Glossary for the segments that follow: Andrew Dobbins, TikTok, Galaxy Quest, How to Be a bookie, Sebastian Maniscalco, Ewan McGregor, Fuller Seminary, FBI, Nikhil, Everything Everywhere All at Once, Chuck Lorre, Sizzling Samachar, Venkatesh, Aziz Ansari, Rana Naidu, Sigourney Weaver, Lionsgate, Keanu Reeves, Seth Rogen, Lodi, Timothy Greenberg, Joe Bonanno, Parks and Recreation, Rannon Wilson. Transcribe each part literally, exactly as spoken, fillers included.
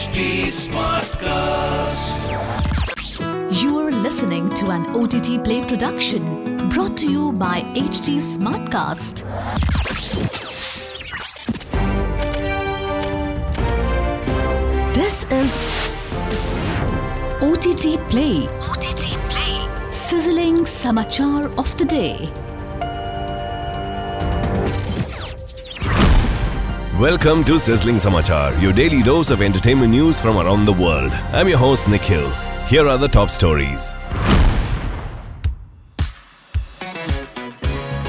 H T Smartcast. You are listening to an O T T Play production brought to you by H T Smartcast. This is O T T Play. O T T Play. Sizzling Samachar of the day. Welcome to Sizzling Samachar, your daily dose of entertainment news from around the world. I'm your host Nikhil. Here are the top stories.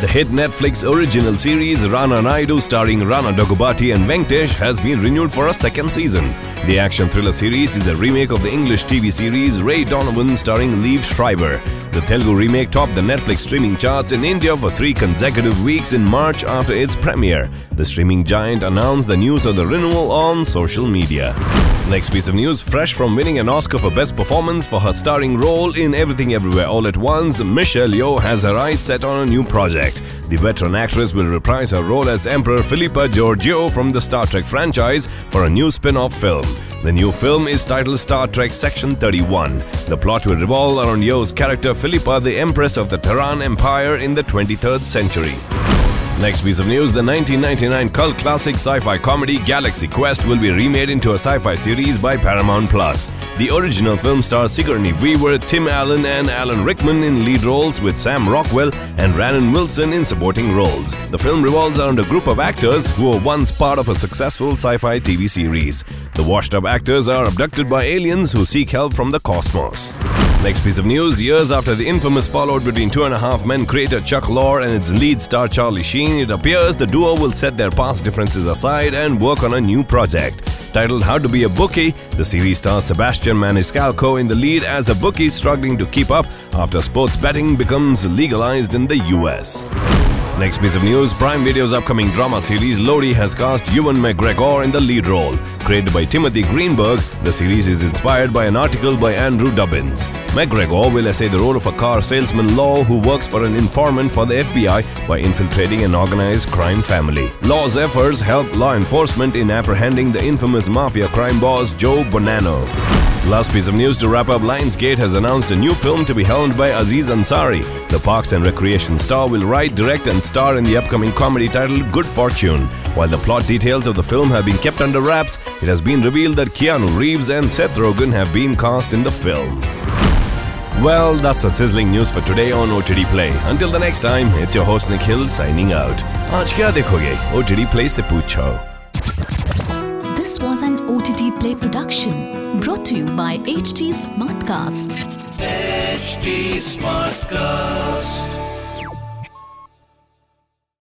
The hit Netflix original series Rana Naidu starring Rana Daggubati and Venkatesh has been renewed for a second season. The action thriller series is a remake of the English T V series Ray Donovan starring Liev Schreiber. The Telugu remake topped the Netflix streaming charts in India for three consecutive weeks in March after its premiere. The streaming giant announced the news of the renewal on social media. Next piece of news, fresh from winning an Oscar for Best Performance for her starring role in Everything Everywhere All at Once, Michelle Yeoh has her eyes set on a new project. The veteran actress will reprise her role as Emperor Philippa Giorgio from the Star Trek franchise for a new spin-off film. The new film is titled Star Trek Section thirty-one. The plot will revolve around Yeoh's character Philippa, the Empress of the Terran Empire in the twenty-third century. Next piece of news, the nineteen ninety-nine cult classic sci-fi comedy Galaxy Quest will be remade into a sci-fi series by Paramount Plus. The original film stars Sigourney Weaver, Tim Allen and Alan Rickman in lead roles with Sam Rockwell and Rannon Wilson in supporting roles. The film revolves around a group of actors who were once part of a successful sci-fi T V series. The washed-up actors are abducted by aliens who seek help from the cosmos. Next piece of news, years after the infamous fallout between Two and a Half Men creator Chuck Lorre and its lead star Charlie Sheen, it appears the duo will set their past differences aside and work on a new project. Titled How to Be a Bookie, the series stars Sebastian Maniscalco in the lead as a bookie struggling to keep up after sports betting becomes legalized in the U S. Next piece of news, Prime Video's upcoming drama series Lodi has cast Ewan McGregor in the lead role. Created by Timothy Greenberg, the series is inspired by an article by Andrew Dobbins. McGregor will essay the role of a car salesman Law who works for an informant for the F B I by infiltrating an organized crime family. Law's efforts help law enforcement in apprehending the infamous mafia crime boss Joe Bonanno. Last piece of news to wrap up, Lionsgate has announced a new film to be helmed by Aziz Ansari. The Parks and Recreation star will write, direct and star in the upcoming comedy titled Good Fortune. While the plot details of the film have been kept under wraps, it has been revealed that Keanu Reeves and Seth Rogen have been cast in the film. Well, that's the sizzling news for today on O T T Play. Until the next time, it's your host Nikhil signing out. Aaj kya dekhoge? O T T Play se poochho. This was an O T T Play production brought to you by H T Smartcast. H T Smartcast.